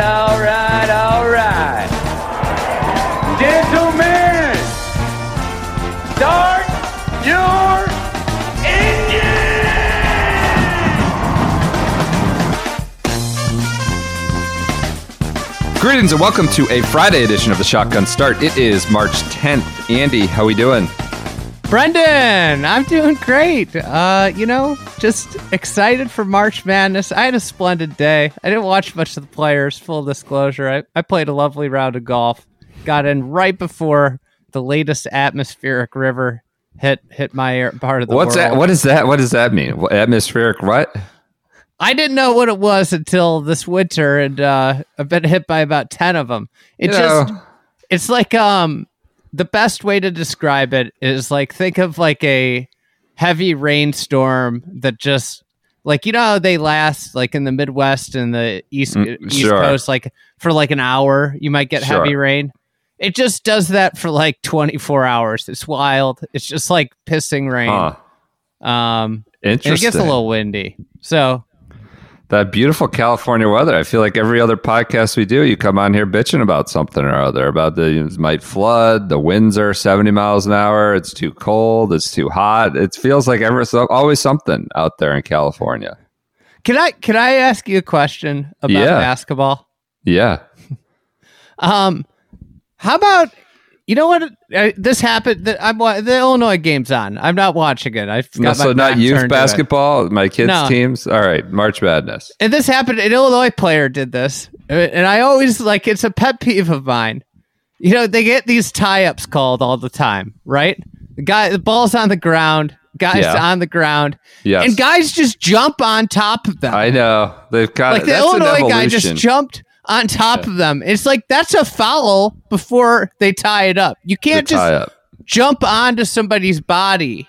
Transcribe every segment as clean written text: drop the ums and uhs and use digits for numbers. all right, all right. Gentlemen, start your engine! Greetings and welcome to a Friday edition of the Shotgun Start. It is March 10th. Andy, how we doing? Brendan, I'm doing great. Just excited for March Madness. I had a splendid day. I didn't watch much of the Players, full disclosure. I played a lovely round of golf. Got in right before the latest atmospheric river hit my part of the world. What is that? What does that mean? Atmospheric what? I didn't know what it was until this winter, and I've been hit by about 10 of them. It's like the best way to describe it is like, think of like a heavy rainstorm that just like, you know, how they last like in the Midwest and the East Coast, like for like an hour, you might get heavy rain. It just does that for like 24 hours. It's wild. It's just like pissing rain. Interesting. And it gets a little windy. So that beautiful California weather. I feel like every other podcast we do, you come on here bitching about something or other, about it might flood, the winds are 70 miles an hour, it's too cold, it's too hot. It feels like always something out there in California. Can I ask you a question about basketball? Yeah. How about, you know what? This happened. The Illinois game's on. I'm not watching it. So not youth basketball, my kids' teams? All right, March Madness. And this happened. An Illinois player did this. And I always, like, it's a pet peeve of mine. You know, they get these tie-ups called all the time, right? The ball's on the ground. Guys on the ground, and guys just jump on top of them. I know. They've got like the Illinois guy just jumped on top of them. It's like, that's a foul before they tie it up. You can't just jump onto somebody's body,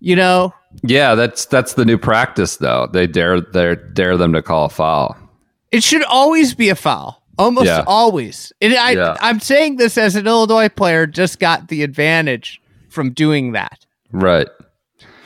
you know? Yeah, that's the new practice, though. They dare them to call a foul. It should always be a foul, almost always. And I'm saying this as an Illinois player just got the advantage from doing that. Right.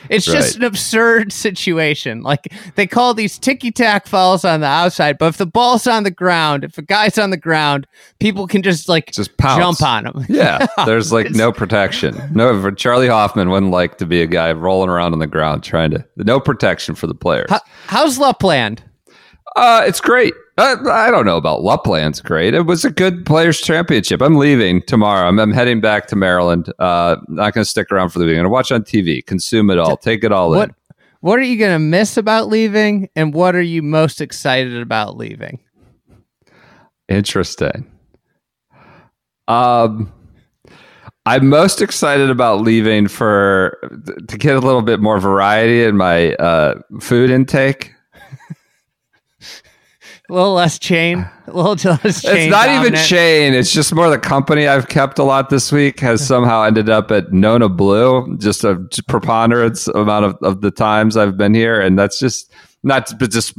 It's just an absurd situation. Like, they call these ticky-tack fouls on the outside, but if the ball's on the ground, if a guy's on the ground, people can just, like, jump on him. Yeah, there's, like, no protection. No, Charlie Hoffman wouldn't like to be a guy rolling around on the ground trying to... No protection for the players. How's Lapland? It's great. I don't know about Lapland's great. It was a good Players Championship. I'm leaving tomorrow. I'm heading back to Maryland. Not going to stick around for the weekend. I'm going to watch on TV, consume it all, take it all in. What are you going to miss about leaving, and what are you most excited about leaving? Interesting. I'm most excited about leaving to get a little bit more variety in my food intake. A little less chain. It's not even chain. It's just more the company I've kept a lot this week has somehow ended up at Nona Blue, just a preponderance amount of the times I've been here. And that's just not... But just,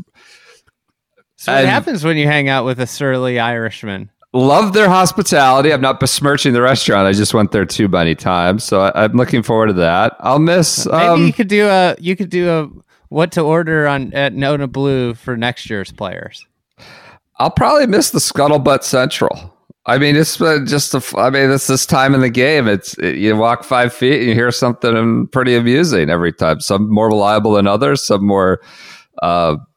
so what happens when you hang out with a surly Irishman? Love their hospitality. I'm not besmirching the restaurant. I just went there too many times. So I'm looking forward to that. I'll miss... Maybe you could do a what to order at Nona Blue for next year's Players. I'll probably miss the Scuttlebutt Central. I mean, it's just it's this time in the game. You walk 5 feet and you hear something pretty amusing every time. Some more reliable than others, some more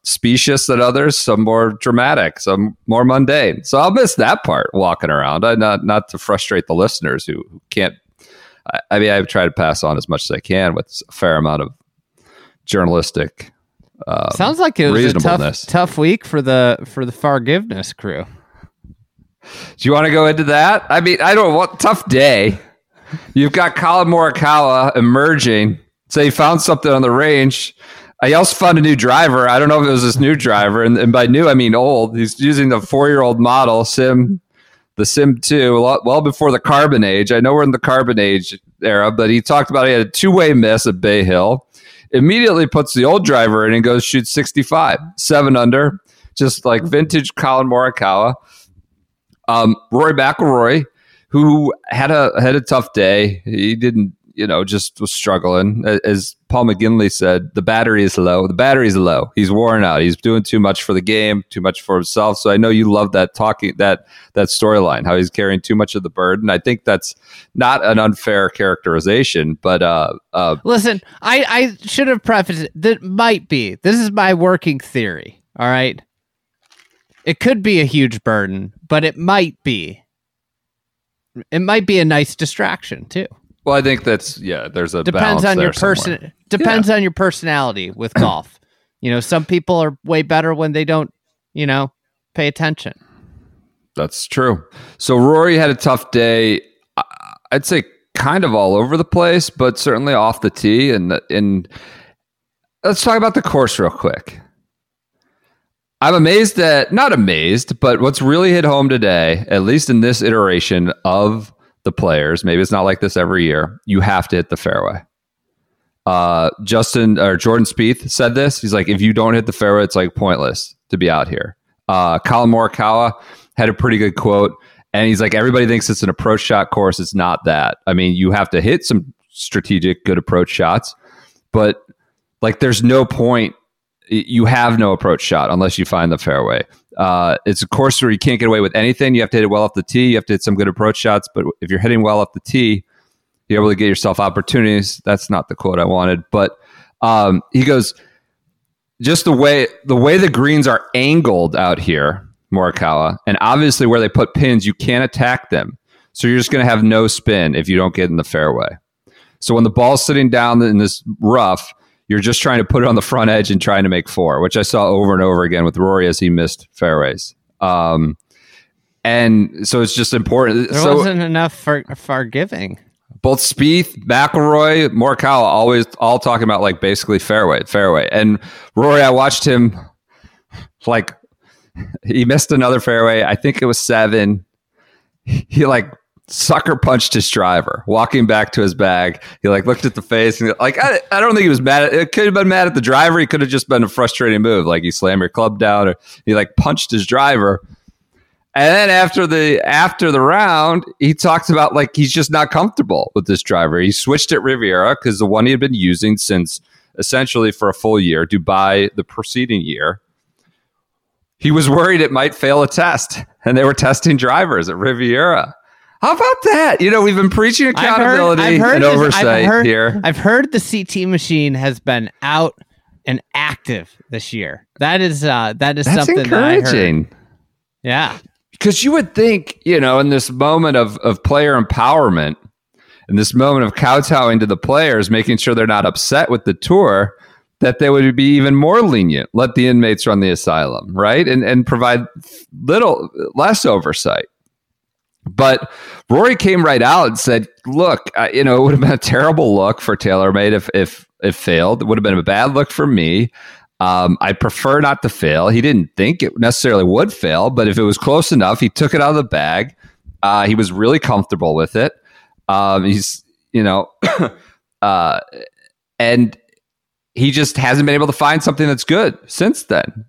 specious than others, some more dramatic, some more mundane. So I'll miss that part, walking around. Not to frustrate the listeners who can't. I mean, I try to pass on as much as I can with a fair amount of journalistic. Sounds like it was a tough week for the forgiveness crew. Do you want to go into that? I mean, I don't want tough day. You've got Colin Morikawa emerging. Say he found something on the range. I also found a new driver. I don't know if it was this new driver, and by new I mean old. He's using the 4-year-old model Sim 2, well before the carbon age. I know we're in the carbon age era, but he talked about he had a two-way miss at Bay Hill. immediately puts the old driver in and goes shoot 65, 7 under, just like vintage Colin Morikawa. Rory McIlroy, who had a tough day. He didn't, just was struggling. As Paul McGinley said, the battery is low. The battery's low. He's worn out. He's doing too much for the game, too much for himself. So I know you love that talking, that storyline, how he's carrying too much of the burden. I think that's not an unfair characterization, but listen, I should have prefaced it. That might be. This is my working theory. All right. It could be a huge burden, but it might be. It might be a nice distraction too. Well, I think that's there's a depends balance on there your person. Depends on your personality with golf. Some people are way better when they don't, pay attention. That's true. So Rory had a tough day. I'd say kind of all over the place, but certainly off the tee. And let's talk about the course real quick. I'm amazed at, not amazed, but what's really hit home today, at least in this iteration of the Players, maybe it's not like this every year, you have to hit the fairway. Jordan Spieth said this. He's like, if you don't hit the fairway, it's like pointless to be out here. Colin Morikawa had a pretty good quote, and he's like, everybody thinks it's an approach shot course. It's not that. I mean, you have to hit some strategic, good approach shots, but like, there's no point. You have no approach shot unless you find the fairway. It's a course where you can't get away with anything. You have to hit it well off the tee. You have to hit some good approach shots. But if you're hitting well off the tee, you're able to get yourself opportunities. That's not the quote I wanted. But he goes, just the way the greens are angled out here, Morikawa, and obviously where they put pins, you can't attack them. So you're just going to have no spin if you don't get in the fairway. So when the ball's sitting down in this rough, you're just trying to put it on the front edge and trying to make four, which I saw over and over again with Rory as he missed fairways. And so it's just important. There wasn't enough forgiving. Both Spieth, McIlroy, Morikawa always all talking about like basically fairway. And Rory, I watched him like he missed another fairway. I think it was 7. He sucker punched his driver walking back to his bag. He looked at the face and I don't think he was mad at it. Could have been mad at the driver. He could have just been a frustrating move. Like, you slam your club down, or he punched his driver. And then after the round, he talked about he's just not comfortable with this driver. He switched at Riviera because the one he had been using since essentially for a full year, Dubai, the preceding year, he was worried it might fail a test. And they were testing drivers at Riviera. How about that? We've been preaching accountability and oversight here. I've heard the CT machine has been out and active this year. That's something encouraging. That I heard. Yeah, because you would think, in this moment of player empowerment, in this moment of kowtowing to the players, making sure they're not upset with the tour, that they would be even more lenient. Let the inmates run the asylum, right, and provide less oversight. But Rory came right out and said, look, it would have been a terrible look for TaylorMade if it failed. It would have been a bad look for me. I prefer not to fail. He didn't think it necessarily would fail, but if it was close enough, he took it out of the bag. He was really comfortable with it. And he just hasn't been able to find something that's good since then.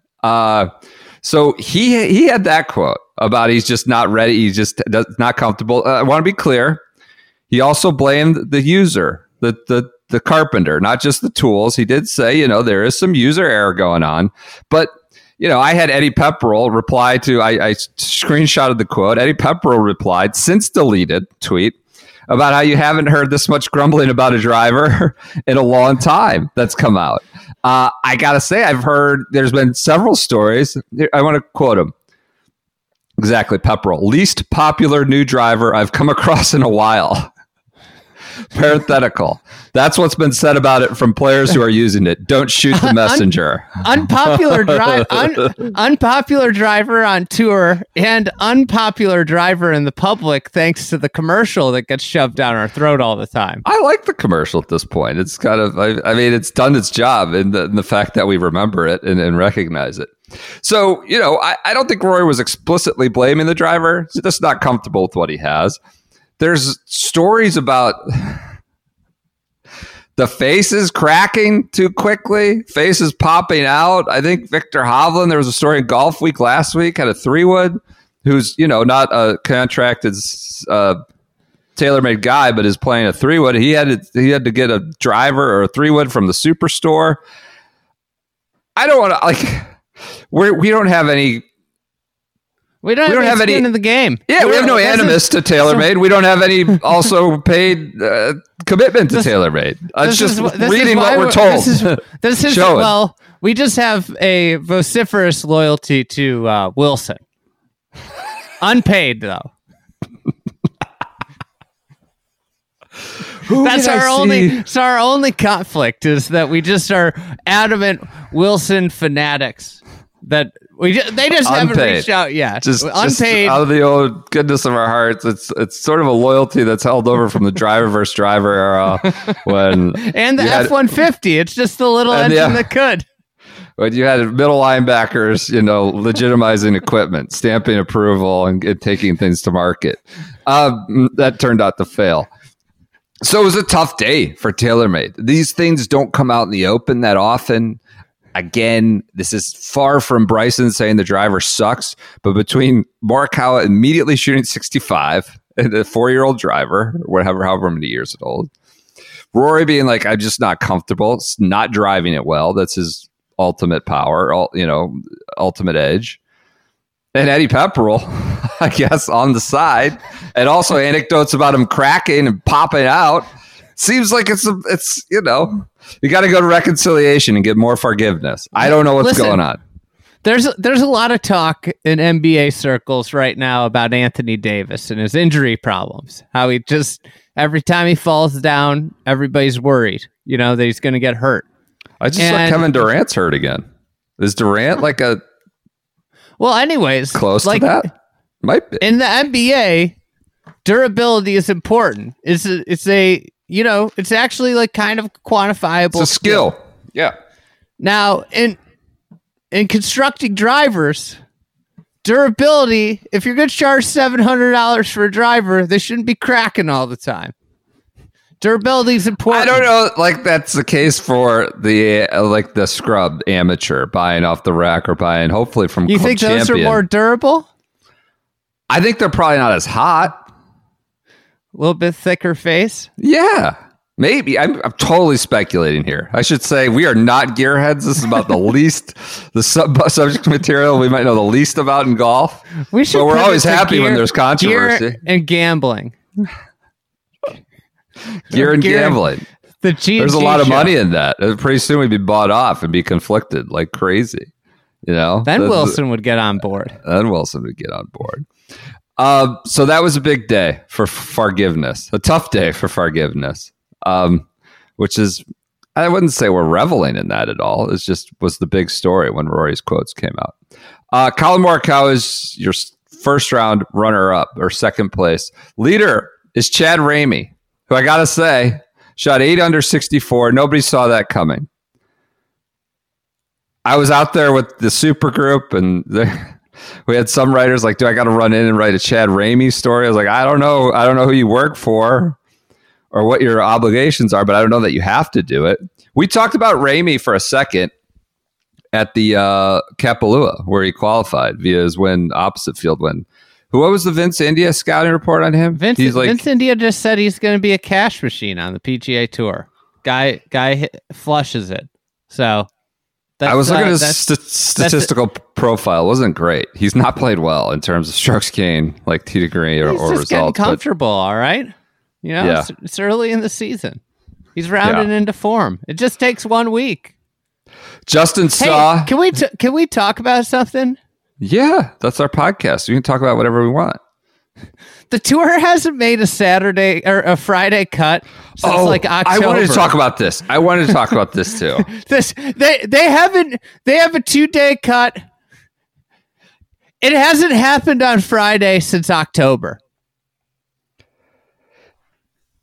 So he had that quote about he's just not ready. He's just not comfortable. I want to be clear. He also blamed the user, the carpenter, not just the tools. He did say, there is some user error going on. But, I had Eddie Pepperell reply to, I screenshotted the quote. Eddie Pepperell replied, since deleted tweet, about how you haven't heard this much grumbling about a driver in a long time that's come out. I got to say, I've heard there's been several stories. I want to quote him. Exactly, Pepperell. Least popular new driver I've come across in a while. Parenthetical. That's what's been said about it from players who are using it. Don't shoot the messenger. Unpopular driver on tour and unpopular driver in the public thanks to the commercial that gets shoved down our throat all the time. I like the commercial at this point. It's kind of, it's done its job in the fact that we remember it and recognize it. So, I don't think Rory was explicitly blaming the driver. He's just not comfortable with what he has. There's stories about The face is cracking too quickly. Face is popping out. I think Victor Hovland, there was a story in Golf Week last week, had a 3-wood who's, you know, not a contracted TaylorMade guy, but is playing a 3-wood. He had to get a driver or a 3-wood from the Superstore. I don't want to, like, we don't have any skin in the game. Yeah, we have no animus to TaylorMade. We don't have any also paid commitment to TaylorMade. It's just reading what we're told. Well, we just have a vociferous loyalty to Wilson. Unpaid, though. That's our only conflict is that we just are adamant Wilson fanatics. That they just haven't reached out yet. Just unpaid, just out of the old goodness of our hearts. It's sort of a loyalty that's held over from the driver versus driver era when and the F-150. It's just the little engine that could. But you had middle linebackers, you know, legitimizing equipment, stamping approval, and taking things to market. That turned out to fail. So it was a tough day for TaylorMade. These things don't come out in the open that often. Again, this is far from Bryson saying the driver sucks, but between Morikawa immediately shooting 65 and a 4-year-old driver, whatever, however many years old, Rory being like, I'm just not comfortable, it's not driving it well. That's his ultimate power, ultimate edge. And Eddie Pepperell, I guess, on the side, and also anecdotes about him cracking and popping out. Seems like it's you know, you got to go to reconciliation and get more forgiveness. I don't know what's going on. There's a lot of talk in NBA circles right now about Anthony Davis and his injury problems. How he just, every time he falls down, everybody's worried, you know, that he's going to get hurt. I just saw Kevin Durant's hurt again. Is Durant like a... Well, anyways... Close like, to that? Might be. In the NBA, durability is important. It's a... You know, it's actually like kind of quantifiable. It's a skill. Yeah. Now, in constructing drivers, durability, if you're going to charge $700 for a driver, they shouldn't be cracking all the time. Durability is important. I don't know, like that's the case for the like the scrub amateur buying off the rack or buying hopefully from Club Champion. You think those are more durable? I think they're probably not as hot. A little bit thicker face? Yeah, maybe. I'm totally speculating here. I should say we are not gearheads. This is about the least, the subject material we might know the least about in golf. But we're always happy when there's controversy. Gear and gambling. gear and gambling. There's a lot of money in that. Pretty soon we'd be bought off and be conflicted like crazy. You know? Then Wilson would get on board. So that was a big day for forgiveness, a tough day for forgiveness, which is, I wouldn't say we're reveling in that at all. It's just was the big story when Rory's quotes came out. Colin Morikawa is your first round runner up or second place. Leader is Chad Ramey, who I got to say shot 8 under 64. Nobody saw that coming. I was out there with the super group and we had some writers like, do I got to run in and write a Chad Ramey story? I was like, I don't know who you work for or what your obligations are, but I don't know that you have to do it. We talked about Ramey for a second at the Kapalua where he qualified via his win, opposite field win. What was the Vince India scouting report on him? Vince India just said he's going to be a cash machine on the PGA Tour. Guy flushes it. So... I was looking at his statistical profile. It wasn't great. He's not played well in terms of strokes gained, like tee to green or results. He's getting comfortable, all right? You know, yeah. It's early in the season. He's rounded into form. It just takes 1 week. Justin, can we talk about something? Yeah, that's our podcast. We can talk about whatever we want. The tour hasn't made a Saturday or a Friday cut since like October. I wanted to talk about this. too. They have a 2-day cut. It hasn't happened on Friday since October.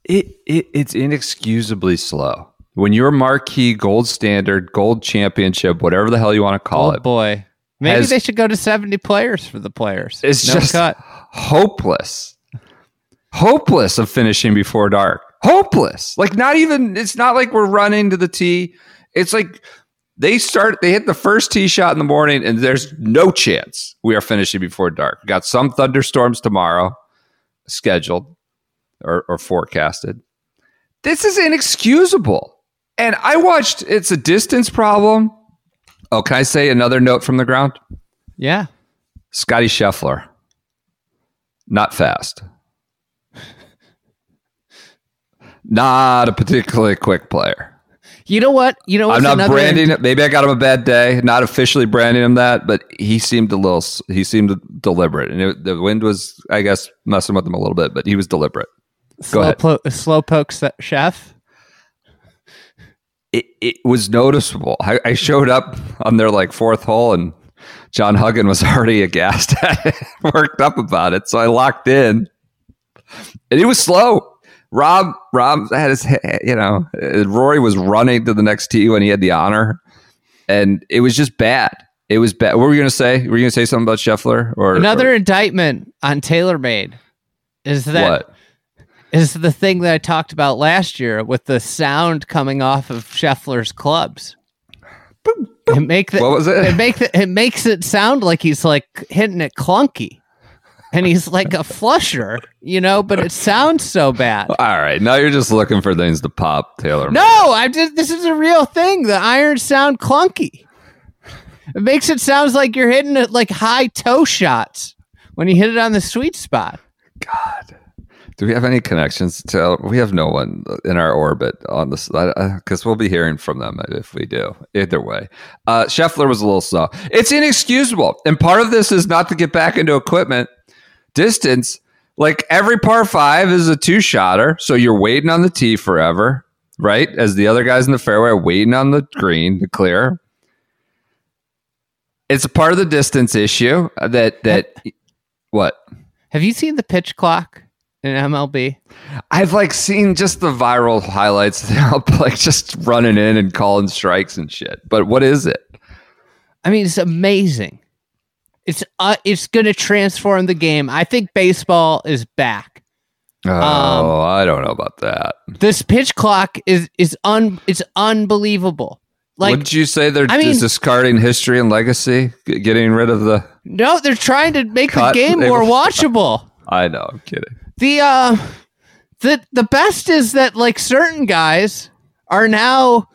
It's inexcusably slow. When your marquee gold standard, gold championship, whatever the hell you want to call it. Oh boy. Maybe they should go to 70 players for the players. It's just hopeless of finishing before dark. hopeless. Like, not even, it's not like we're running to the tee. It's like they hit the first tee shot in the morning, and there's no chance we are finishing before dark. We got some thunderstorms tomorrow scheduled or forecasted. This is inexcusable. And I watched, it's a distance problem. Oh, can I say another note from the ground? Yeah. Scottie Scheffler. Not fast. Not a particularly quick player. You know what? I'm not branding it. Maybe I got him a bad day. Not officially branding him that, but he seemed deliberate. And the wind was, I guess, messing with him a little bit, but he was deliberate. Slow poke chef. It was noticeable. I showed up on their fourth hole, and John Huggin was already aghast at it, worked up about it. So I locked in, and it was slow. Rob had his, Rory was running to the next tee when he had the honor, and it was just bad. It was bad. What were you going to say? Were you going to say something about Scheffler? Or another indictment on TaylorMade is that what? Is the thing that I talked about last year with the sound coming off of Scheffler's clubs. Boop, boop. It makes it sound like he's hitting it clunky, and he's like a flusher, but it sounds so bad. All right, now you're just looking for things to pop, Taylor. No, this is a real thing. The irons sound clunky. It makes it sound like you're hitting it like high toe shots when you hit it on the sweet spot. God. Do we have any connections to? We have no one in our orbit on this, because we'll be hearing from them if we do. Either way, Scheffler was a little slow. It's inexcusable, and part of this is not to get back into equipment distance. Like, every par five is a two-shotter, so you're waiting on the tee forever, right? As the other guys in the fairway are waiting on the green to clear. It's a part of the distance issue what? Have you seen the pitch clock? In MLB, I've seen just the viral highlights. They're just running in and calling strikes and shit. But what is it? I mean, it's amazing. It's going to transform the game. I think baseball is back. Oh, I don't know about that. This pitch clock is unbelievable. Would you say they're discarding history and legacy, getting rid of the? No, they're trying to make the game more watchable. I know. I'm kidding. The best is that certain guys are now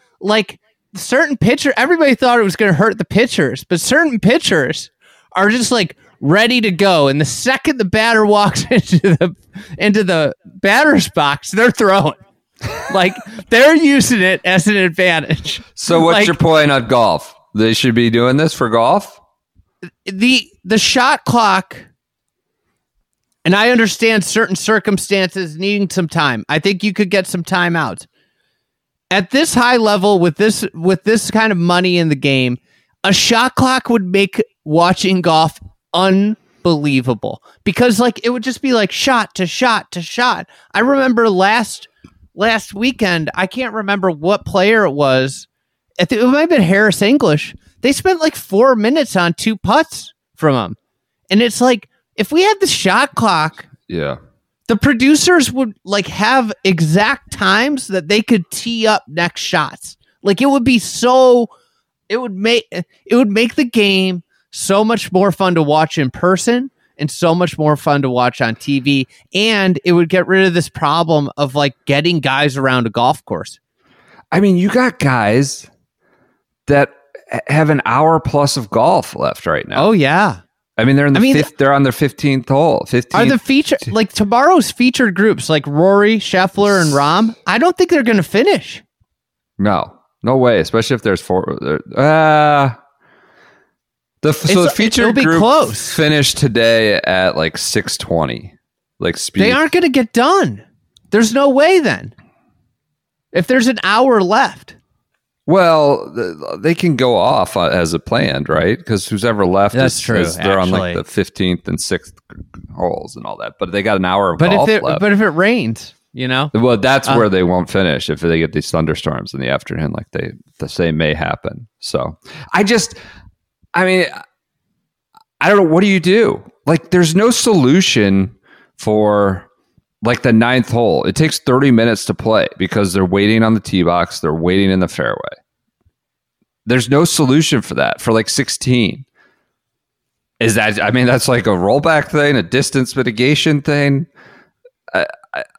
certain pitcher. Everybody thought it was going to hurt the pitchers, but certain pitchers are just ready to go. And the second the batter walks into the batter's box, they're throwing. They're using it as an advantage. So what's your point on golf? They should be doing this for golf? The shot clock. And I understand certain circumstances needing some time. I think you could get some time out. At this high level, with this kind of money in the game, a shot clock would make watching golf unbelievable. Because it would just be shot to shot to shot. I remember last weekend, I can't remember what player it was. It might have been Harris English. They spent 4 minutes on two putts from him. And it's if we had the shot clock, yeah, the producers would have exact times that they could tee up next shots. It would make the game so much more fun to watch in person and so much more fun to watch on TV, and it would get rid of this problem of getting guys around a golf course. I mean, you got guys that have an hour plus of golf left right now. Oh yeah. I mean, they're on their 15th hole. 15th. Are the feature tomorrow's featured groups Rory, Scheffler, and Rahm? I don't think they're going to finish. No way. Especially if there's four. The featured group close. Finished today at 6:20. They aren't going to get done. There's no way then. If there's an hour left. Well, they can go off as a planned, right? Because who's ever left is they're on the 15th and 6th holes and all that. But they got an hour of golf left. But if it rains, Well, that's where they won't finish if they get these thunderstorms in the afternoon. The same may happen. So I don't know. What do you do? There's no solution for like the ninth hole, it takes 30 minutes to play because they're waiting on the tee box. They're waiting in the fairway. There's no solution for that for like 16. Is that, I mean, that's like a rollback thing, a distance mitigation thing.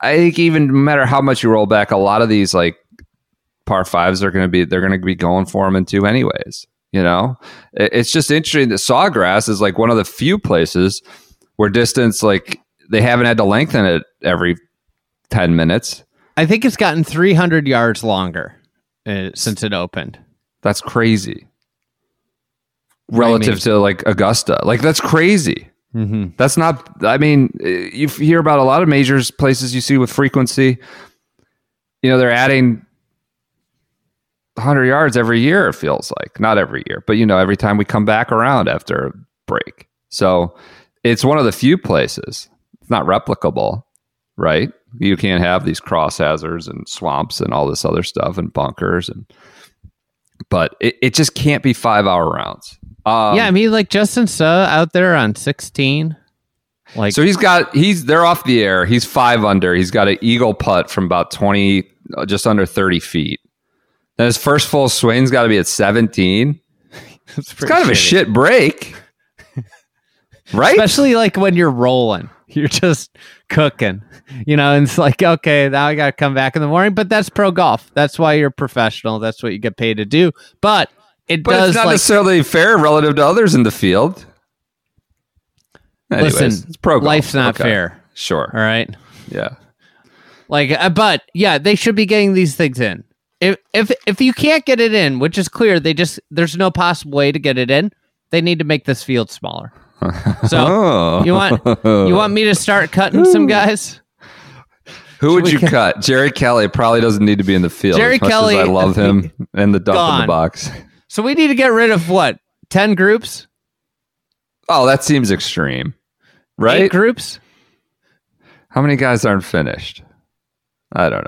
I think even no matter how much you roll back, a lot of these like par fives are going to be, they're going to be going for them in two anyways. You know, it's just interesting that Sawgrass is like one of the few places where distance, like they haven't had to lengthen it every 10 minutes. I think it's gotten 300 yards longer since it opened. That's crazy. Relative to like Augusta. Like that's crazy. Mm-hmm. That's not, I mean, you hear about a lot of majors, places you see with frequency, you know, they're adding 100 yards every year, it feels like. Not every year, but, you know, every time we come back around after a break. So it's one of the few places. It's not replicable, right? You can't have these cross hazards and swamps and all this other stuff and bunkers. And but it just can't be 5 hour rounds. Yeah, I mean, like Justin Suh out there on 16. Like, so they're off the air. He's five under. He's got an eagle putt from about 20, just under 30 feet. Then his first full swing's got to be at 17. It's kind of a shit break, right? Especially like when you're rolling, you're just cooking, you know. And it's like, okay, now I got to come back in the morning. But that's pro golf. That's why you're professional. That's what you get paid to do. But But it's not necessarily fair relative to others in the field. Anyways, listen, it's pro golf. Life's not fair. Sure. All right. Yeah. Like, but yeah, they should be getting these things in. If you can't get it in, which is clear, there's no possible way to get it in. They need to make this field smaller. So you want me to start cutting some guys? Who would you cut? Jerry Kelly probably doesn't need to be in the field. Jerry Kelly, as I love him, and the dump in the box. So we need to get rid of what? 10 groups? Oh, that seems extreme. Right? 8 groups? How many guys aren't finished? I don't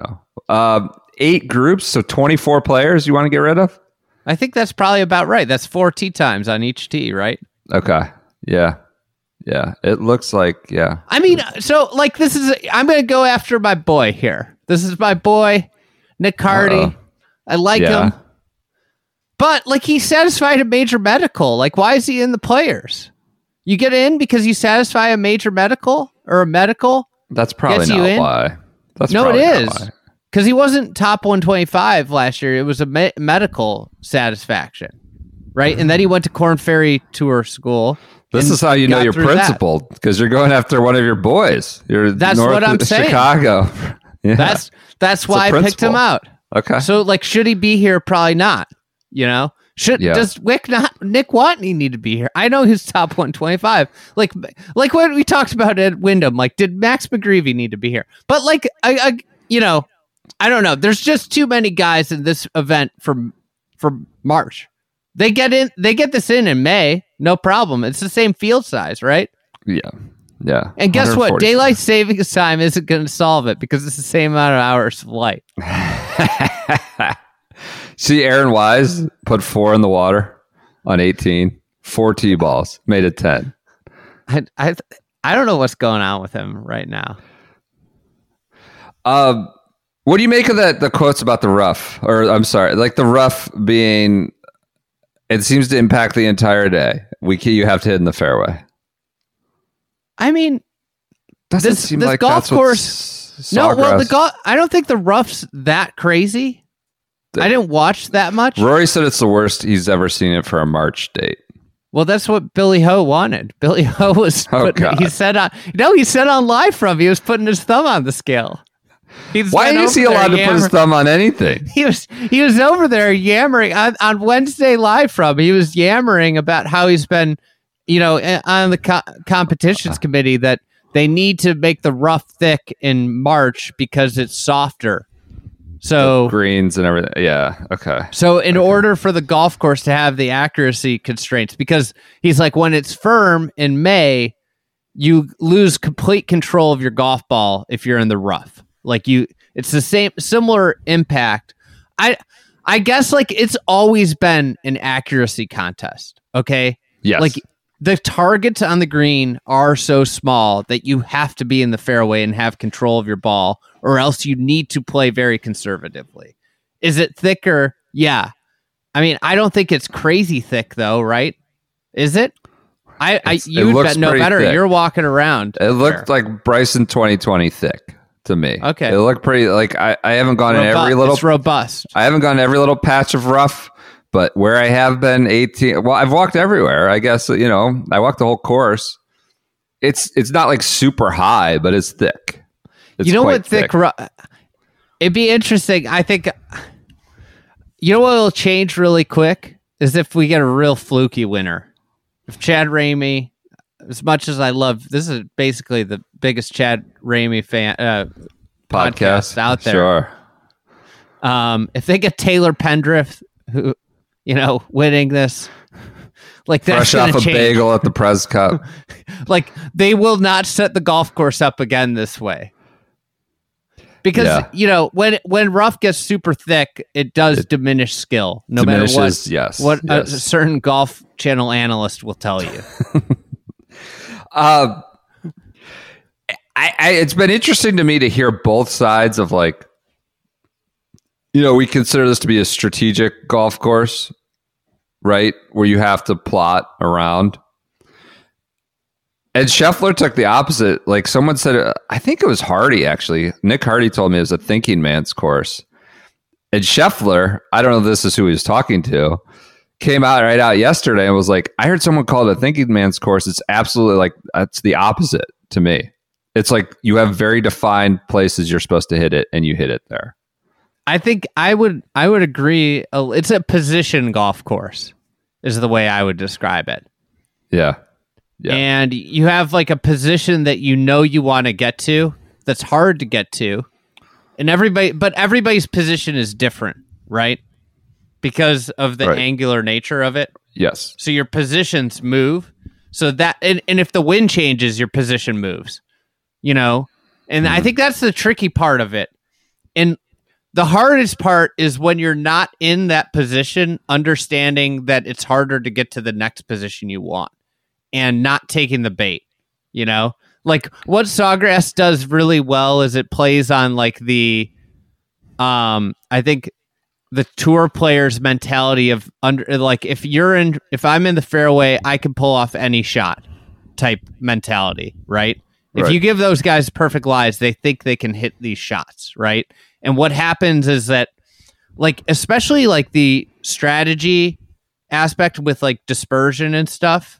know. 8 groups, so 24 players you want to get rid of? I think that's probably about right. That's 4 tee times on each tee, right? Okay. Yeah. Yeah. It looks like, yeah. I mean, so like I'm going to go after my boy here. This is my boy, Nick Hardy. I like him. But, like, he satisfied a major medical. Like, why is he in the players? You get in because you satisfy a major medical or a medical? That's probably not why. No, it is. Because he wasn't top 125 last year. It was a medical satisfaction, right? Mm-hmm. And then he went to Corn Ferry Tour School. This is how you know you're principled, because you're going after one of your boys. That's what I'm saying. Chicago. Yeah. That's why I picked him out. Okay. So, like, should he be here? Probably not. You know, does Nick Watney need to be here? I know he's top 125. Like what we talked about at Wyndham. Like, did Max McGreevy need to be here? But like, I you know, I don't know. There's just too many guys in this event for March. They get in. They get this in May. No problem. It's the same field size, right? Yeah, yeah. And guess what? Daylight savings time isn't going to solve it because it's the same amount of hours of light. See, Aaron Wise put 4 in the water on 18, 4 tee balls, made it 10. I don't know what's going on with him right now. What do you make of the quotes about the rough? Or I'm sorry, like the rough being, it seems to impact the entire day. You have to hit in the fairway. I mean, doesn't seem like golf course. No, well, I don't think the rough's that crazy. I didn't watch that much. Rory said it's the worst he's ever seen it for a March date. Well, that's what Billy Ho wanted. Billy Ho was he said on live from, he was putting his thumb on the scale. Why is he allowed to put his thumb on anything? He was over there yammering on Wednesday live from. He was yammering about how he's been, you know, on the competitions committee that they need to make the rough thick in March because it's softer. So the greens and everything. Yeah. Okay. So in order for the golf course to have the accuracy constraints, because he's like, when it's firm in May, you lose complete control of your golf ball. If you're in the rough, like it's the same, similar impact. I guess like it's always been an accuracy contest. Okay. Yes. Like the targets on the green are so small that you have to be in the fairway and have control of your ball, or else you need to play very conservatively. Is it thicker? Yeah. I mean, I don't think it's crazy thick, though, right? Is it? You've got no better. Thick. You're walking around. It looked like Bryson 2020 thick to me. Okay. It looked pretty, like, I haven't gone in every little... It's robust. I haven't gone in every little patch of rough, but where I have been, 18... Well, I've walked everywhere, I guess, you know. I walked the whole course. It's not, like, super high, but it's thick. It's you know what thick... It'd be interesting, I think... You know what will change really quick is if we get a real fluky winner. If Chad Ramey, as much as I love, this is basically the biggest Chad Ramey fan podcast out there. Sure. If they get Taylor Pendrith, who, you know, winning this, like that's fresh off a bagel at the Prez Cup, like they will not set the golf course up again this way. Because, you know, when rough gets super thick, it does diminish skill, no matter what, a certain Golf Channel analyst will tell you. It's been interesting to me to hear both sides of, like, you know, we consider this to be a strategic golf course, right? Where you have to plot around. And Scheffler took the opposite. Like someone said, I think it was Hardy, actually. Nick Hardy told me it was a thinking man's course. And Scheffler, I don't know if this is who he was talking to, came out right out yesterday and was like, I heard someone call it a thinking man's course. It's absolutely like, that's the opposite to me. It's like you have very defined places you're supposed to hit it and you hit it there. I think I would agree. It's a position golf course is the way I would describe it. Yeah. Yeah. And you have like a position that you know you want to get to that's hard to get to. And everybody's position is different, right? Because of the angular nature of it. Yes. So your positions move. So that and if the wind changes, your position moves. You know? And I think that's the tricky part of it. And the hardest part is when you're not in that position, understanding that it's harder to get to the next position you want. And not taking the bait, you know? Like, what Sawgrass does really well is it plays on, like, the... I think the tour players' mentality of... if I'm in the fairway, I can pull off any shot type mentality, right? Right. If you give those guys perfect lies, they think they can hit these shots, right? And what happens is that, like, especially, like, the strategy aspect with, like, dispersion and stuff...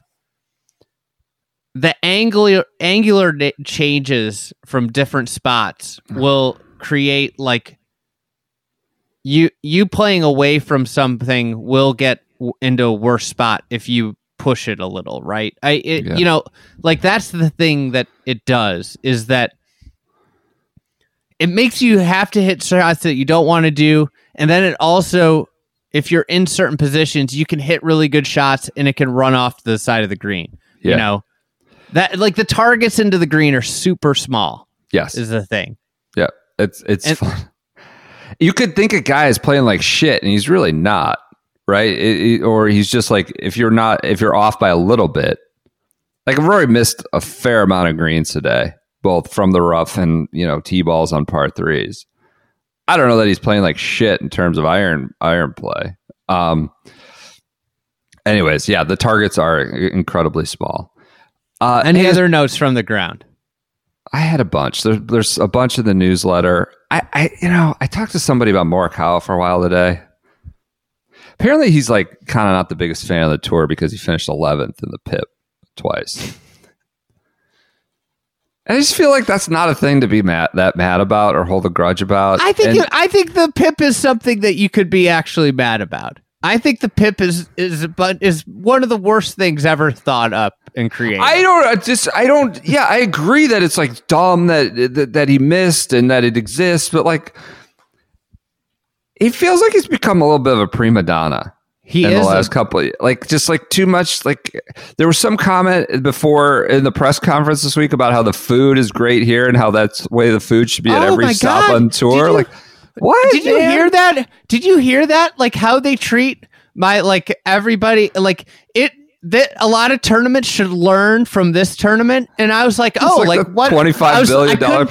The angular changes from different spots will create, like, you playing away from something will get into a worse spot if you push it a little, right? You know, like, that's the thing that it does, is that it makes you have to hit shots that you don't want to do, and then it also, if you're in certain positions, you can hit really good shots, and it can run off to the side of the green, you know? That, like, the targets into the green are super small. Yes. Is the thing. Yeah. It's fun. You could think a guy is playing like shit and he's really not, right? Or he's just like, if you're off by a little bit, like Rory missed a fair amount of greens today, both from the rough and, you know, tee balls on par threes. I don't know that he's playing like shit in terms of iron play. Anyways, yeah, the targets are incredibly small. Any other notes from the ground? I had a bunch. There's a bunch in the newsletter. I talked to somebody about Morikawa for a while today. Apparently, he's like kind of not the biggest fan of the tour because he finished 11th in the PIP twice. I just feel like that's not a thing to be mad about or hold a grudge about. I think the PIP is something that you could be actually mad about. I think the PIP is one of the worst things ever thought up and created. I agree that it's like dumb that he missed and that it exists, but like it feels like he's become a little bit of a prima donna. He is in the last couple of, like, just like too much. Like there was some comment before in the press conference this week about how the food is great here and how that's the way the food should be at every stop on tour. What? Did you hear that? Like how they treat everybody? Like it that a lot of tournaments should learn from this tournament. And I was like, oh, like what? $25 billion.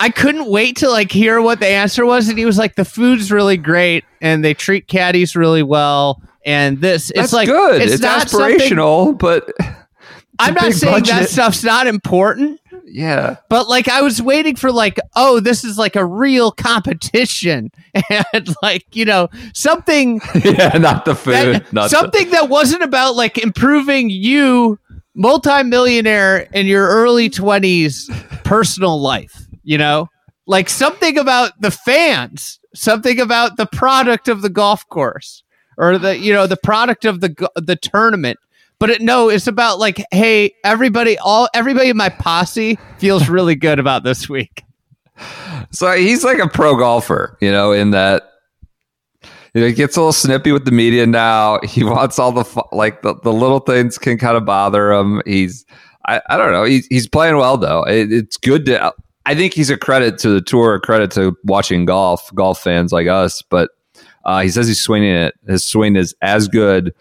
I couldn't wait to like hear what the answer was. And he was like, the food's really great and they treat caddies really well. And this, it's like, good. It's not aspirational, but I'm not saying that stuff's not important. Yeah. But like, I was waiting for like, oh, this is like a real competition and like, you know, something. Yeah, not the food. Something that wasn't about like improving you, multimillionaire in your early 20s, personal life, you know, like something about the fans, something about the product of the golf course or the, you know, the product of the tournament. But it's about like, hey, everybody in my posse feels really good about this week. So he's like a pro golfer, you know, in that he gets a little snippy with the media now. He wants all the little things can kind of bother him. I don't know. He's playing well though. It's good to. I think he's a credit to the tour, a credit to watching golf fans like us. But he says he's swinging it. His swing is as good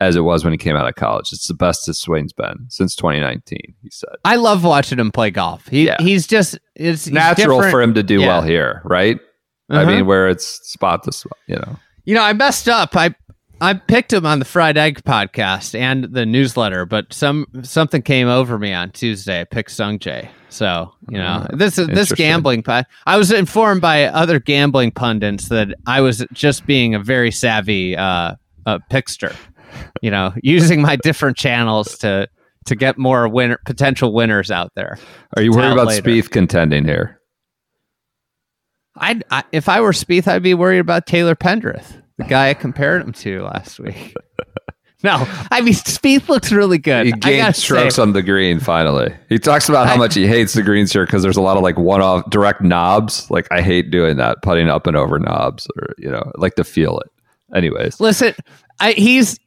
as it was when he came out of college. It's the best his swing's been since 2019, he said. I love watching him play golf. He's just... It's natural for him to do well here, right? Uh-huh. I mean, where it's spotless, you know. You know, I messed up. I picked him on the Fried Egg podcast and the newsletter, but something came over me on Tuesday. I picked Sungjae. So, you know, this gambling... I was informed by other gambling pundits that I was just being a very savvy pickster. You know, using my different channels to get more potential winners out there. Are you worried about Spieth contending here? I if I were Spieth, I'd be worried about Taylor Pendrith, the guy I compared him to last week. No, I mean, Spieth looks really good. He gained strokes on the green, finally. He talks about how much he hates the greens here because there's a lot of, like, one-off direct knobs. Like, I hate doing that, putting up and over knobs or, you know, I like to feel it. Anyways. Listen... He's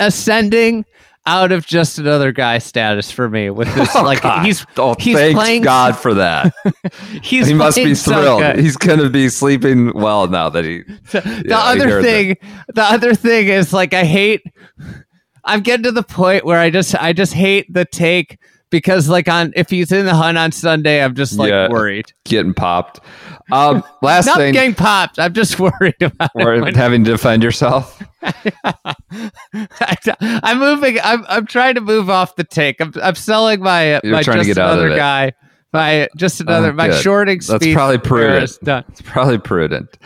ascending out of just another guy status for me with this. Oh, like God. He's thank playing, God for that. He must be thrilled. So he's going to be sleeping well now that he. The other thing is like I'm getting to the point where I just hate the take because like if he's in the hunt on Sunday, I'm just like worried getting popped. Last not thing, getting popped. I'm just worried about it having to defend yourself. I'm moving. I'm trying to move off the take. I'm selling my just another guy. My just another my good. Shorting. That's probably prudent. It's probably prudent.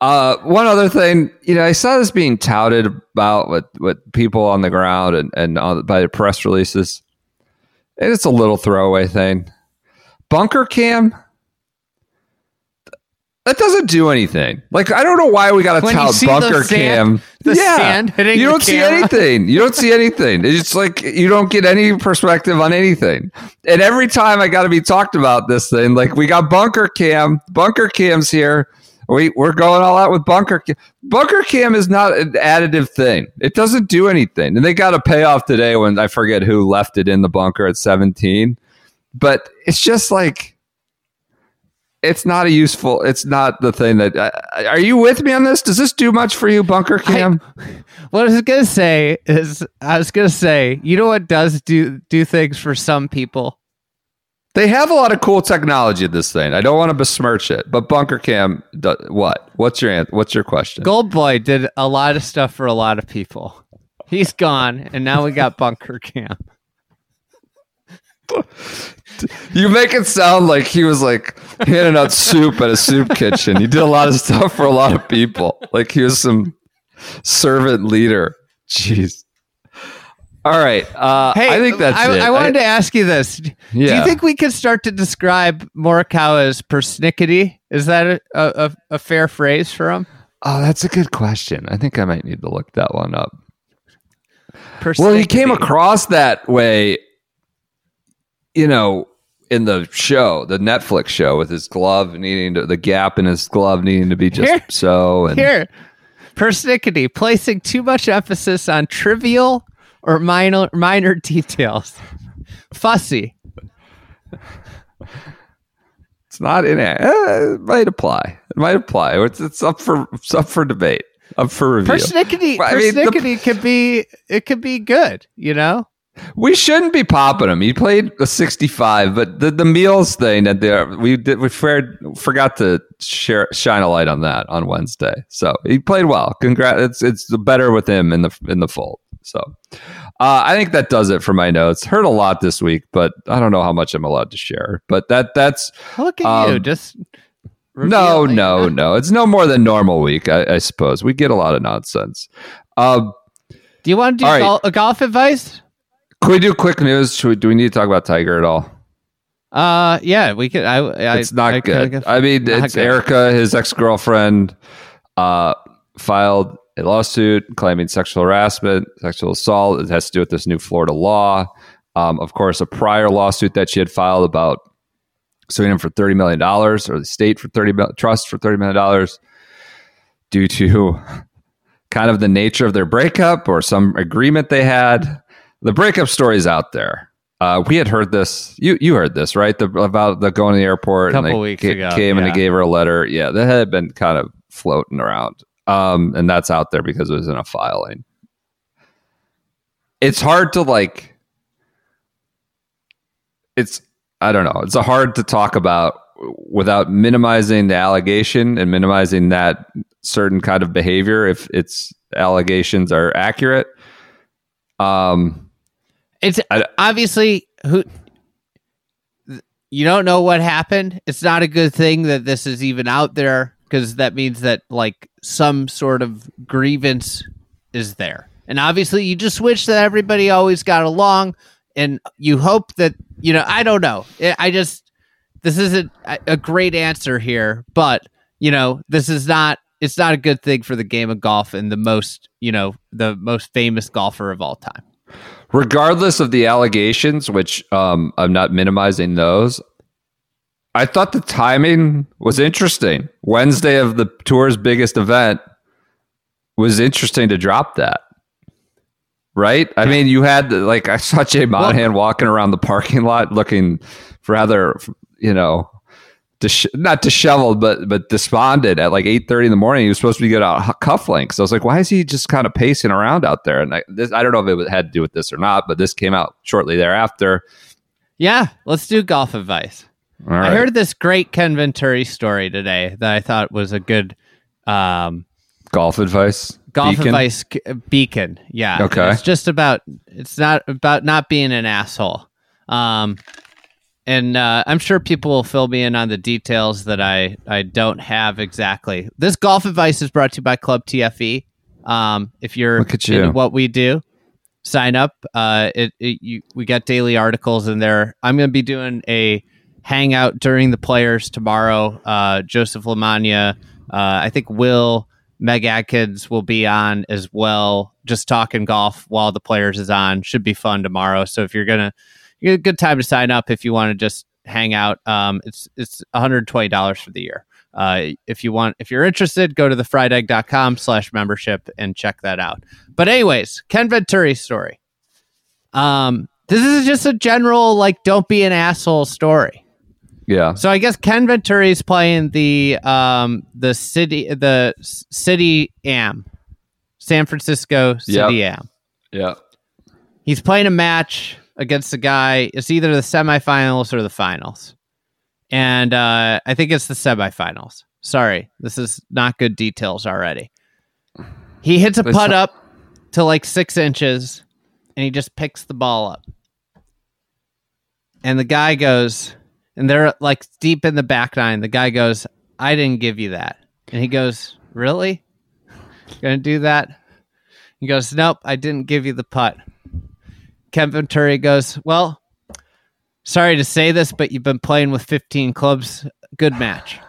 One other thing, you know, I saw this being touted about with people on the ground and by the press releases. And it's a little throwaway thing. Bunker cam. That doesn't do anything. Like, I don't know why we got to tout bunker cam. You don't see anything. You don't see anything. It's like you don't get any perspective on anything. And every time I got to be talked about this thing, like we got bunker cam. Bunker cam's here. We're going all out with bunker cam. Bunker cam is not an additive thing. It doesn't do anything. And they got a payoff today when I forget who left it in the bunker at 17. But it's just like. It's not it's not the thing that, are you with me on this? Does this do much for you, bunker cam? What I was going to say is, you know what does do things for some people? They have a lot of cool technology in this thing. I don't want to besmirch it, but bunker cam, what? What's your question? Goldboy did a lot of stuff for a lot of people. He's gone, and now we got bunker cam. You make it sound like he was like handing out soup at a soup kitchen. He did a lot of stuff for a lot of people. Like he was some servant leader. Jeez. All right. Hey, I think that's it. I wanted to ask you this. Yeah. Do you think we could start to describe Morikawa as persnickety? Is that a fair phrase for him? Oh, that's a good question. I think I might need to look that one up. Well, he came across that way. You know, in the show, the Netflix show, with his glove the gap in his glove needing to be just here, so. And here, persnickety, placing too much emphasis on trivial or minor details. Fussy. It's not in it. It might apply. It's up for debate. up for review. Persnickety could be good, you know. We shouldn't be popping him. He played a 65, but the meals thing that we forgot to shine a light on that on Wednesday. So he played well. Congrats. It's better with him in the fold. So I think that does it for my notes. Heard a lot this week, but I don't know how much I'm allowed to share. But that's look at you just. No. It's no more than normal week, I suppose. We get a lot of nonsense. Do you want to do golf advice? Can we do quick news? Do we need to talk about Tiger at all? Yeah, we could. It's not good. I mean, it's good. Erica, his ex-girlfriend, filed a lawsuit claiming sexual harassment, sexual assault. It has to do with this new Florida law. Of course, a prior lawsuit that she had filed about suing him for $30 million or the state for trust for $30 million due to kind of the nature of their breakup or some agreement they had. The breakup story's out there. We had heard this. You heard this, right? About the going to the airport. A couple weeks ago, They gave her a letter. Yeah, that had been kind of floating around. And that's out there because it was in a filing. It's hard to like... I don't know. It's hard to talk about without minimizing the allegation and minimizing that certain kind of behavior if its allegations are accurate. It's obviously you don't know what happened. It's not a good thing that this is even out there because that means that like some sort of grievance is there. And obviously you just wish that everybody always got along. And you hope that, you know, I don't know. This isn't a great answer here, but, you know, it's not a good thing for the game of golf and the most famous golfer of all time. Regardless of the allegations, which I'm not minimizing those, I thought the timing was interesting. Wednesday of the tour's biggest event was interesting to drop that. Right? I mean, you had I saw Jay Monahan walking around the parking lot looking rather, you know, not disheveled, but despondent at 8:30 in the morning. He was supposed to be good out cufflinks. So I was like, why is he just kind of pacing around out there? And I don't know if it had to do with this or not, but this came out shortly thereafter. Yeah, let's do golf advice. All right. I heard this great Ken Venturi story today that I thought was a good... golf advice? Golf advice beacon. Yeah. Okay. It's not about not being an asshole. And I'm sure people will fill me in on the details that I don't have exactly. This golf advice is brought to you by Club TFE. If you're into what we do, sign up. We got daily articles in there. I'm going to be doing a hangout during the Players tomorrow. Joseph LaMagna, I think Will... Meg Adkins will be on as well, just talking golf while the Players is on. Should be fun tomorrow. So if you're a good time to sign up if you want to just hang out. It's $120 for the year. If you're interested, go to thefriedegg.com/membership and check that out. But anyways, Ken Venturi's story. This is just a general don't be an asshole story. Yeah. So I guess Ken Venturi is playing the San Francisco City Am. Yeah. He's playing a match against a guy. It's either the semifinals or the finals, and I think it's the semifinals. Sorry, this is not good details already. He hits a putt up to 6 inches, and he just picks the ball up, and the guy goes. And they're deep in the back nine. The guy goes, I didn't give you that. And he goes, really? Going to do that? He goes, nope, I didn't give you the putt. Ken Venturi goes, well, sorry to say this, but you've been playing with 15 clubs. Good match.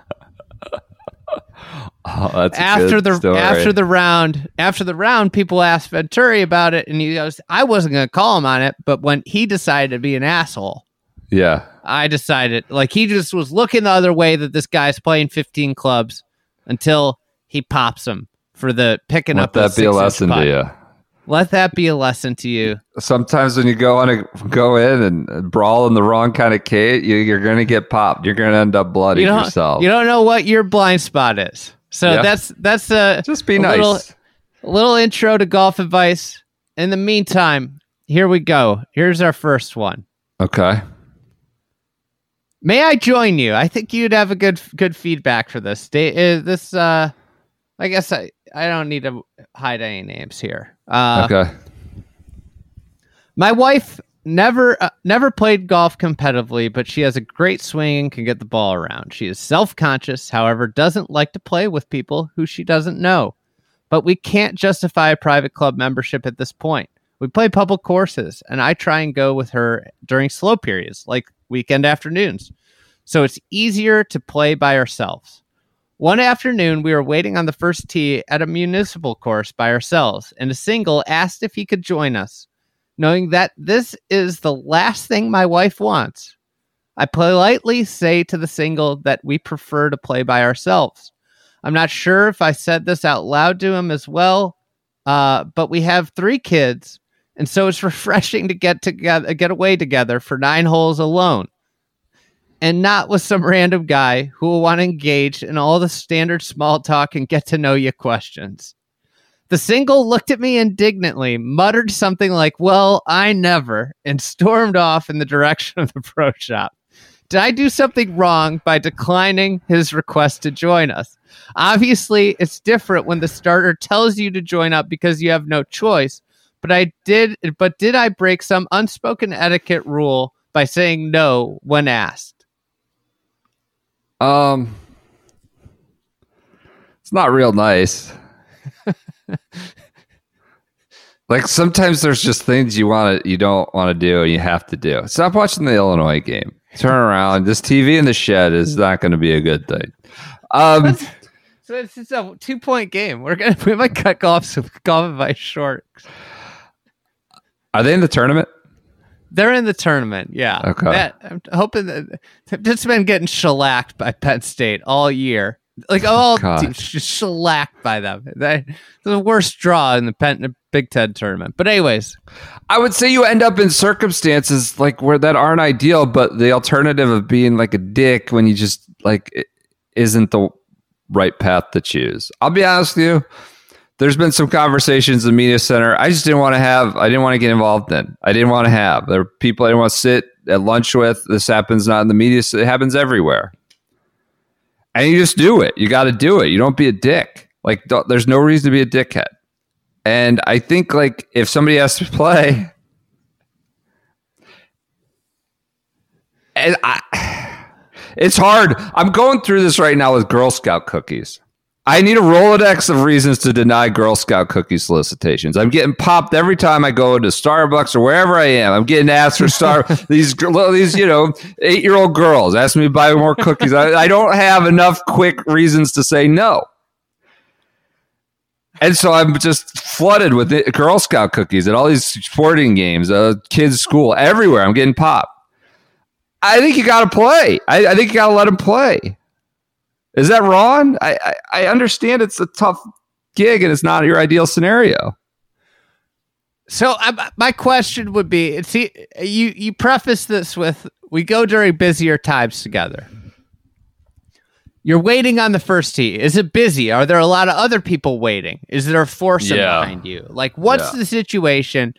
After the round, people asked Venturi about it. And he goes, I wasn't going to call him on it. But when he decided to be an asshole. Yeah. I decided he just was looking the other way that this guy's playing 15 clubs until he pops him for the picking up. Let that be a lesson to you. Let that be a lesson to you. Sometimes when you go in and brawl in the wrong kind of cage, you're going to get popped. You're going to end up bloody yourself. You don't know what your blind spot is. So that's just be nice. Little intro to golf advice. In the meantime, here we go. Here's our first one. Okay. May I join you? I think you'd have a good feedback for this. This I guess I don't need to hide any names here. Okay. My wife never played golf competitively, but she has a great swing and can get the ball around. She is self-conscious, however, doesn't like to play with people who she doesn't know. But we can't justify a private club membership at this point. We play public courses, and I try and go with her during slow periods, like weekend afternoons. So it's easier to play by ourselves. One afternoon, we were waiting on the first tee at a municipal course by ourselves, and a single asked if he could join us, knowing that this is the last thing my wife wants. I politely say to the single that we prefer to play by ourselves. I'm not sure if I said this out loud to him as well, but we have 3 kids, and so it's refreshing to get away together for 9 holes alone. And not with some random guy who will want to engage in all the standard small talk and get to know you questions. The single looked at me indignantly, muttered something like, "Well, I never," and stormed off in the direction of the pro shop. Did I do something wrong by declining his request to join us? Obviously, it's different when the starter tells you to join up because you have no choice. But did I break some unspoken etiquette rule by saying no when asked? It's not real nice. Like sometimes there's just things you don't want to do, and you have to do. Stop watching the Illinois game. Turn around. This TV in the shed is not going to be a good thing. So it's a 2-point game. We might cut golf advice short. Are they in the tournament? They're in the tournament, yeah. Okay. I'm hoping that they've just been getting shellacked by Penn State all year. Like, all just shellacked by them. They're the worst draw in the Big Ten tournament. But anyways. I would say you end up in circumstances like where that aren't ideal, but the alternative of being like a dick when you just like it isn't the right path to choose. I'll be honest with you. There's been some conversations in the media center I just didn't want to have. I didn't want to get involved in. I didn't want to have. There are people I didn't want to sit at lunch with. This happens not in the media. It happens everywhere. And you just do it. You got to do it. You don't be a dick. Like, there's no reason to be a dickhead. And I think, like, if somebody has to play... And it's hard. I'm going through this right now with Girl Scout cookies. I need a Rolodex of reasons to deny Girl Scout cookie solicitations. I'm getting popped every time I go to Starbucks or wherever I am. I'm getting asked for these 8-year-old girls ask me to buy more cookies. I don't have enough quick reasons to say no. And so I'm just flooded with it, Girl Scout cookies at all these sporting games, kids' school, everywhere. I'm getting popped. I think you got to play. I think you got to let them play. Is that wrong? I understand it's a tough gig and it's not your ideal scenario. So my question would be, you preface this with, we go during busier times together. You're waiting on the first tee. Is it busy? Are there a lot of other people waiting? Is there a foursome behind you? Like, what's the situation?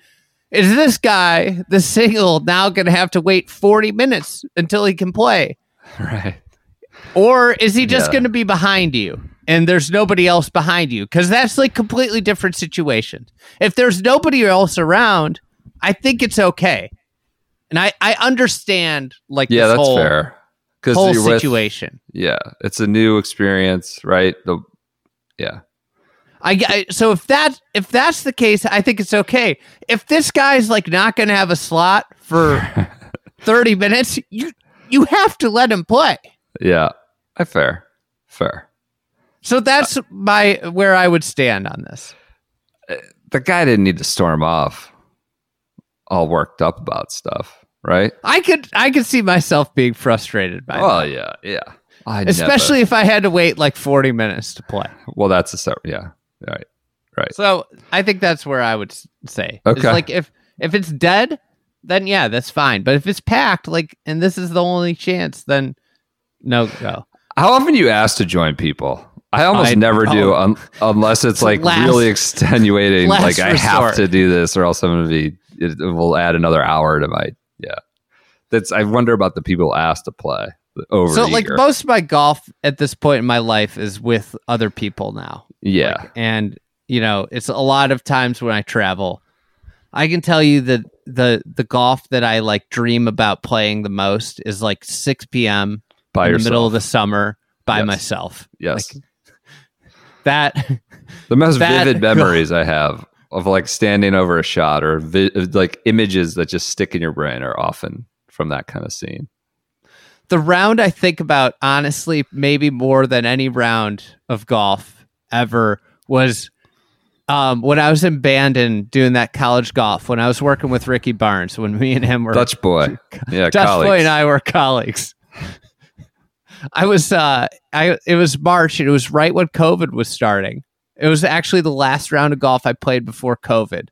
Is this guy, the single, now going to have to wait 40 minutes until he can play? Right. Or is he just going to be behind you and there's nobody else behind you? Because that's like completely different situations. If there's nobody else around, I think it's okay. And I understand this whole, fair. Whole situation. It's a new experience, right? So if that's the case, I think it's okay. If this guy's like not going to have a slot for 30 minutes, you have to let him play. Yeah, fair. So that's where I would stand on this. The guy didn't need to storm off, all worked up about stuff, right? I could see myself being frustrated by. Well, that. yeah. Especially if I had to wait like 40 minutes to play. Well, that's a start. Yeah, right. So I think that's where I would say. Okay. It's like if it's dead, then yeah, that's fine. But if it's packed, like, and this is the only chance, then. No go. How often do you ask to join people? I almost never do unless it's like last, really extenuating. Like I have to do this or else I'm going to be, it will add another hour to my, yeah. That's, I wonder about the people asked to play over. So like most of my golf at this point in my life is with other people now. Yeah. Like, and you know, it's a lot of times when I travel, I can tell you that the golf that I like dream about playing the most is like 6 p.m. by yourself in the middle of the summer by myself. Yes. Like, that the most vivid memories I have of like standing over a shot or like images that just stick in your brain are often from that kind of scene. The round I think about, honestly, maybe more than any round of golf ever was when I was in Bandon doing that college golf, when I was working with Ricky Barnes, when me and him were Dutch boy. Yeah, Dutch colleagues. Boy and I were colleagues. I was, it was March, and it was right when COVID was starting. It was actually the last round of golf I played before COVID.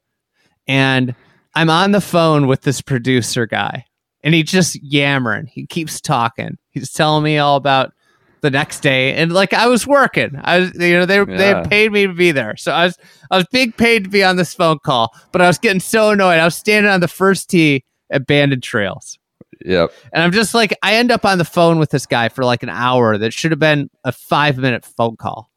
And I'm on the phone with this producer guy, and he's just yammering. He keeps talking. He's telling me all about the next day. And like, I was working. I was, you know, they had paid me to be there. So I was being paid to be on this phone call, but I was getting so annoyed. I was standing on the first tee at Bandon Trails. Yep. And I'm just like, I end up on the phone with this guy for like an hour that should have been a 5-minute phone call.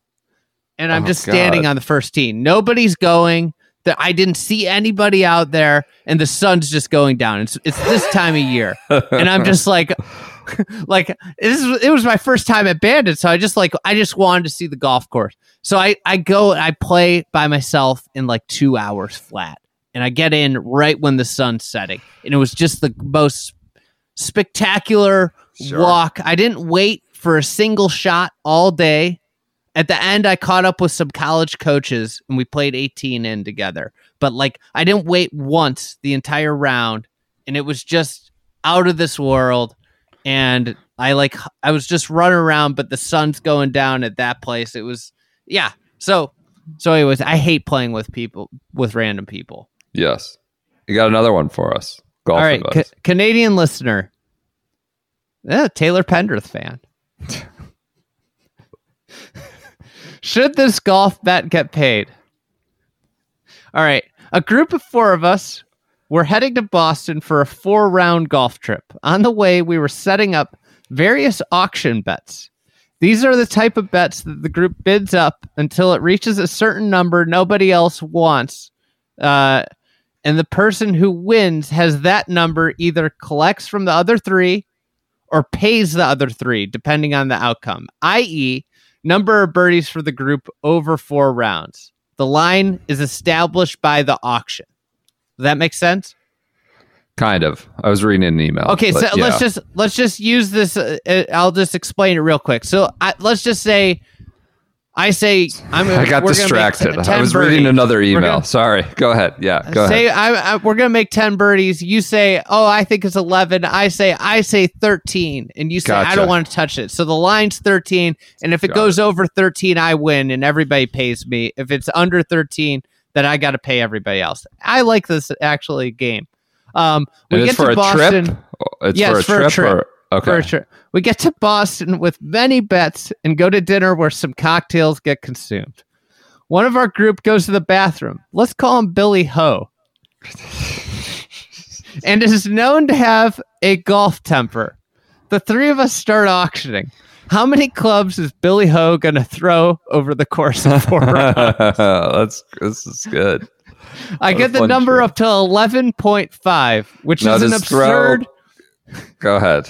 And I'm just standing on the first tee. Nobody's going. That I didn't see anybody out there, and the sun's just going down. It's this time of year. And I'm just like, it was my first time at Bandon. So I just wanted to see the golf course. So I go and I play by myself in like 2 hours flat. And I get in right when the sun's setting. And it was just the most spectacular walk. I didn't wait for a single shot all day. At the end, I caught up with some college coaches and we played 18 in together. But like, I didn't wait once the entire round, and it was just out of this world. And I was just running around, but the sun's going down at that place. It was, yeah. So anyways, I hate playing with people, with random people. Yes. You got another one for us. Golf. All right, Canadian listener, Taylor Pendrith fan. Should this golf bet get paid? All right, a group of four of us were heading to Boston for a 4-round golf trip. On the way, we were setting up various auction bets. These are the type of bets that the group bids up until it reaches a certain number nobody else wants, and the person who wins has that number either collects from the other three or pays the other three, depending on the outcome, i.e., number of birdies for the group over 4 rounds. The line is established by the auction. Does that make sense? Kind of. I was reading an email. Okay, so yeah. let's just use this. I'll just explain it real quick. So let's just say, I got distracted. I was reading another email. Sorry. Go ahead. Yeah, go ahead. We're going to make 10 birdies. You say, oh, I think it's 11. I say 13. And you say, gotcha. I don't want to touch it. So the line's 13. And if it goes over 13, I win and everybody pays me. If it's under 13, then I got to pay everybody else. I like this actually game. We get to Boston. It's for a trip. Okay. Sure. We get to Boston with many bets and go to dinner where some cocktails get consumed. One of our group goes to the bathroom. Let's call him Billy Ho. And is known to have a golf temper. The three of us start auctioning. How many clubs is Billy Ho going to throw over the course of 4 rounds? This is good. I get the number up to 11.5, which is an absurd... Go ahead.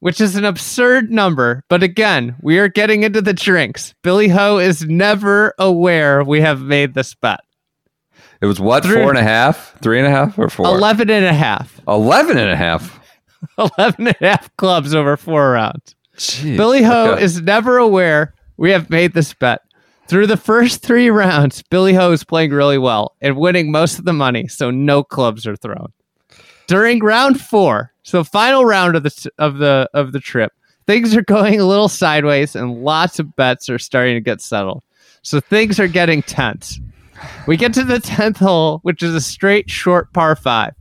Which is an absurd number, but again, we are getting into the drinks. Billy Ho is never aware we have made this bet. It was what? 4.5? 3.5 or 4? 11.5. 11.5? 11.5 clubs over 4 rounds. Jeez, Billy Ho is never aware we have made this bet. Through the first 3 rounds, Billy Ho is playing really well and winning most of the money, so no clubs are thrown. During round 4, so final round of the trip, things are going a little sideways and lots of bets are starting to get settled. So things are getting tense. We get to the 10th hole, which is a straight short par 5.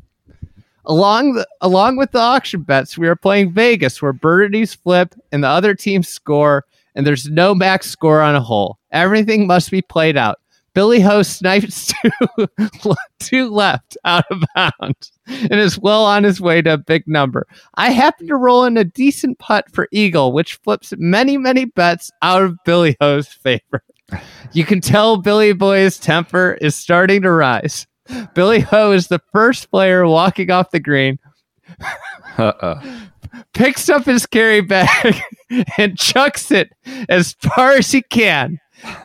Along with the auction bets, we are playing Vegas, where birdies flip and the other team score and there's no max score on a hole. Everything must be played out. Billy Ho snipes two left out of bounds and is well on his way to a big number. I happen to roll in a decent putt for eagle, which flips many, many bets out of Billy Ho's favor. You can tell Billy Boy's temper is starting to rise. Billy Ho is the first player walking off the green, picks up his carry bag, and chucks it as far as he can.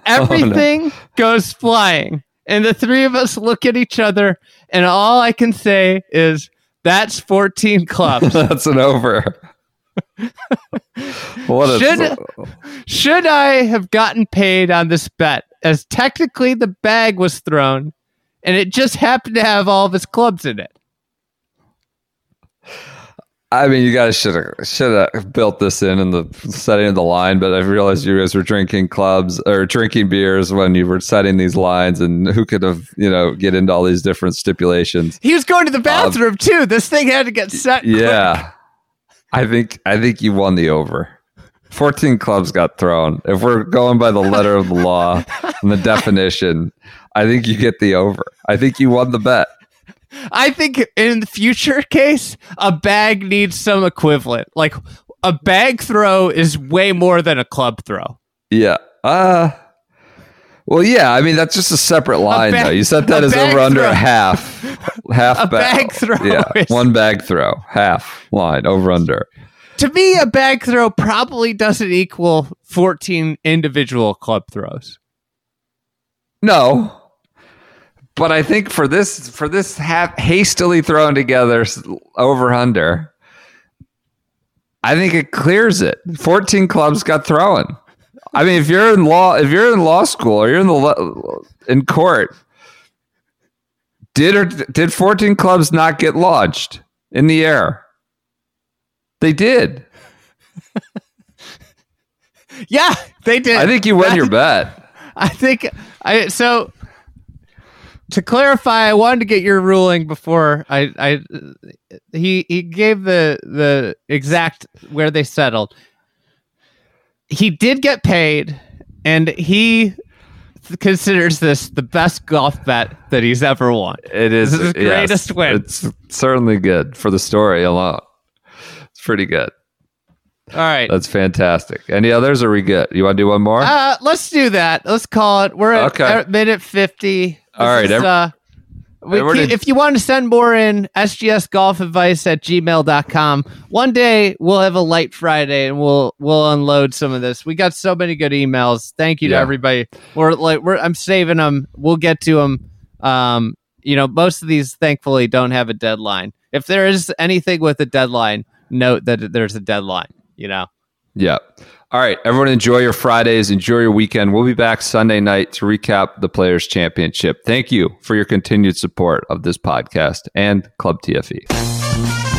Everything goes flying, and the three of us look at each other, and all I can say is, that's 14 clubs. That's an over. Should I have gotten paid on this bet, as technically the bag was thrown, and it just happened to have all of his clubs in it? I mean, you guys should have built this in the setting of the line, but I realized you guys were drinking clubs or drinking beers when you were setting these lines, and who could have, get into all these different stipulations. He was going to the bathroom too. This thing had to get set. Yeah. Quick. I think you won the over. 14 clubs got thrown. If we're going by the letter of the law and the definition, I think you get the over. I think you won the bet. I think in the future case, a bag needs some equivalent. Like, a bag throw is way more than a club throw. Yeah. Well, yeah. I mean, that's just a separate line, though. You set that as over throw. Under a half. Bag throw. Yeah. One bag throw. Half line. Over under. To me, a bag throw probably doesn't equal 14 individual club throws. No. But I think for this hastily thrown together over under, I think it clears it. 14 clubs got thrown. I mean, if you're in law school or you're in court, did 14 clubs not get lodged in the air? They did. Yeah, they did. I think you won your bet. So. To clarify, I wanted to get your ruling before he gave the exact where they settled. He did get paid, and he considers this the best golf bet that he's ever won. It is his greatest win. It's certainly good for the story alone. It's pretty good. All right. That's fantastic. Any others? Are we good? You want to do one more? Let's do that. Let's call it. We're at minute 50. All right. If you want to send more in, sgsgolfadvice@gmail.com. One day we'll have a light Friday and we'll unload some of this. We got so many good emails. Thank you to everybody. I'm saving them. We'll get to them. Most of these thankfully don't have a deadline. If there is anything with a deadline, note that there's a deadline. Yeah. All right. Everyone, enjoy your Fridays. Enjoy your weekend. We'll be back Sunday night to recap the Players Championship. Thank you for your continued support of this podcast and Club TFE.